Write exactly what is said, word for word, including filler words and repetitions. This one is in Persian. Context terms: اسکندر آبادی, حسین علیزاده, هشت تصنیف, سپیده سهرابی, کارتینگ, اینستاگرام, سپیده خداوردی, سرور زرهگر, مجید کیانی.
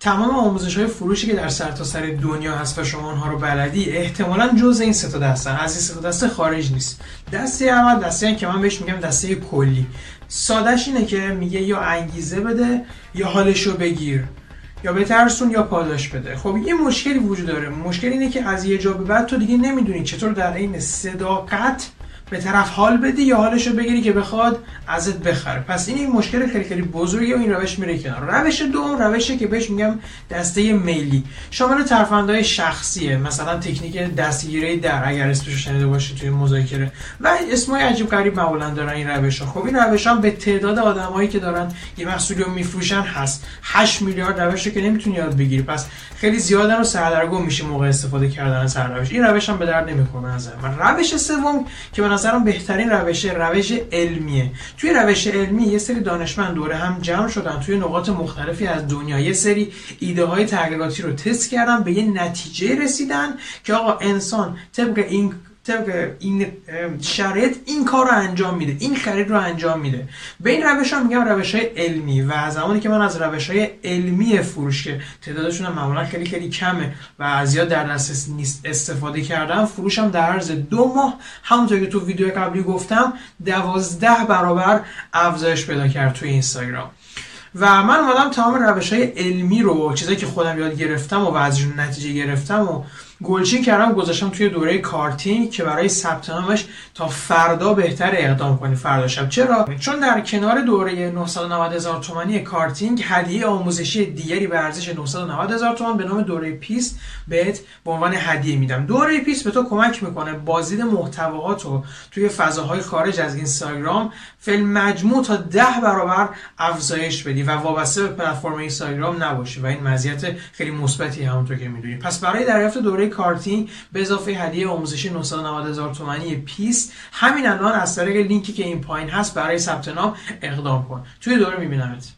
تمام آموزش‌های فروشی که در سرتاسر سر دنیا هست و شما اونها رو بلدی احتمالاً جزء این سه تا دستن. از این سه تا دسته خارج نیست. دسته اول دسته که من بهش میگم دسته کلی. سادهش اینه که میگه یا انگیزه بده یا حالشو بگیر، یا بترسون یا پاداش بده. خب یه مشکلی وجود داره. مشکل اینه که از یه جا به بعد تو دیگه نمیدونی چطور در عین صداقت به طرف حال بدی یا حالشو بگیری که بخواد ازت بخره. پس این این مشکل خیلی خیلی بزرگه و این روش میره کنار. روش دوم روشه که بهش میگم دسته میلی، شامل ترفندهای شخصیه، مثلا تکنیک دستگیری در، اگر اسمش شنیده باشی توی مذاکره، و اسمای عجیب غریب معمولا دارن این روشا. خب این روشا به تعداد آدمایی که دارن یه محصولی رو میفروشن هست. هشت میلیارد روشو که نمیتونی یاد بگیری، پس خیلی زیادن و سردرگم میشی موقع استفاده کردن از هر روش. این روش هم به درد نمیخوره از من. روش سوم که به نظرم بهترین روشه، روش علمیه. توی روش علمی یه سری دانشمند دوره هم جمع شدن توی نقاط مختلفی از دنیا، یه سری ایده های تغییراتی رو تست کردن، به یه نتیجه رسیدن که آقا انسان طبق این طبق این شرط این کار رو انجام میده، این خرید رو انجام میده. به این روش ها میگم روش های علمی. و زمانی که من از روش های علمی فروش که تعدادشون هم معمولا خیلی خیلی کمه و از زیاد در دسترس نیست استفاده کردم، فروشم در عرض دو ماه همونطور که تو ویدیو قبلی گفتم دوازده برابر افزایش پیدا کرد توی اینستاگرام. و من اومدم تمام روش‌های علمی رو، چیزایی که خودم یاد گرفتم و ازشون نتیجه گرفتم و گلچین کردم گذاشتم توی دوره کارتینگ که برای ثبت نامش تا فردا بهتر اقدام کنی، فردا شب. چرا؟ چون در کنار دوره نهصد و نود هزار تومانی کارتینگ هدیه آموزشی دیگری به ارزش نهصد و نود هزار تومان به نام دوره پیست بهت به عنوان هدیه میدم. دوره پیست به تو کمک میکنه بازدید محتواتو توی فضاهای خارج از اینستاگرام فعل مجموع تا ده برابر افزایش بدی و وابسته به پلتفرم اینستاگرام نباشی و این مزیت خیلی مثبتی همونطور که میدونی. پس برای دریافت دوره کارتینگ به اضافه هدیه آموزشی نهصد و نود هزار تومانی پیس، همین الان از طریق لینکی که این پایین هست برای ثبت نام اقدام کن. توی دوره میبینمت.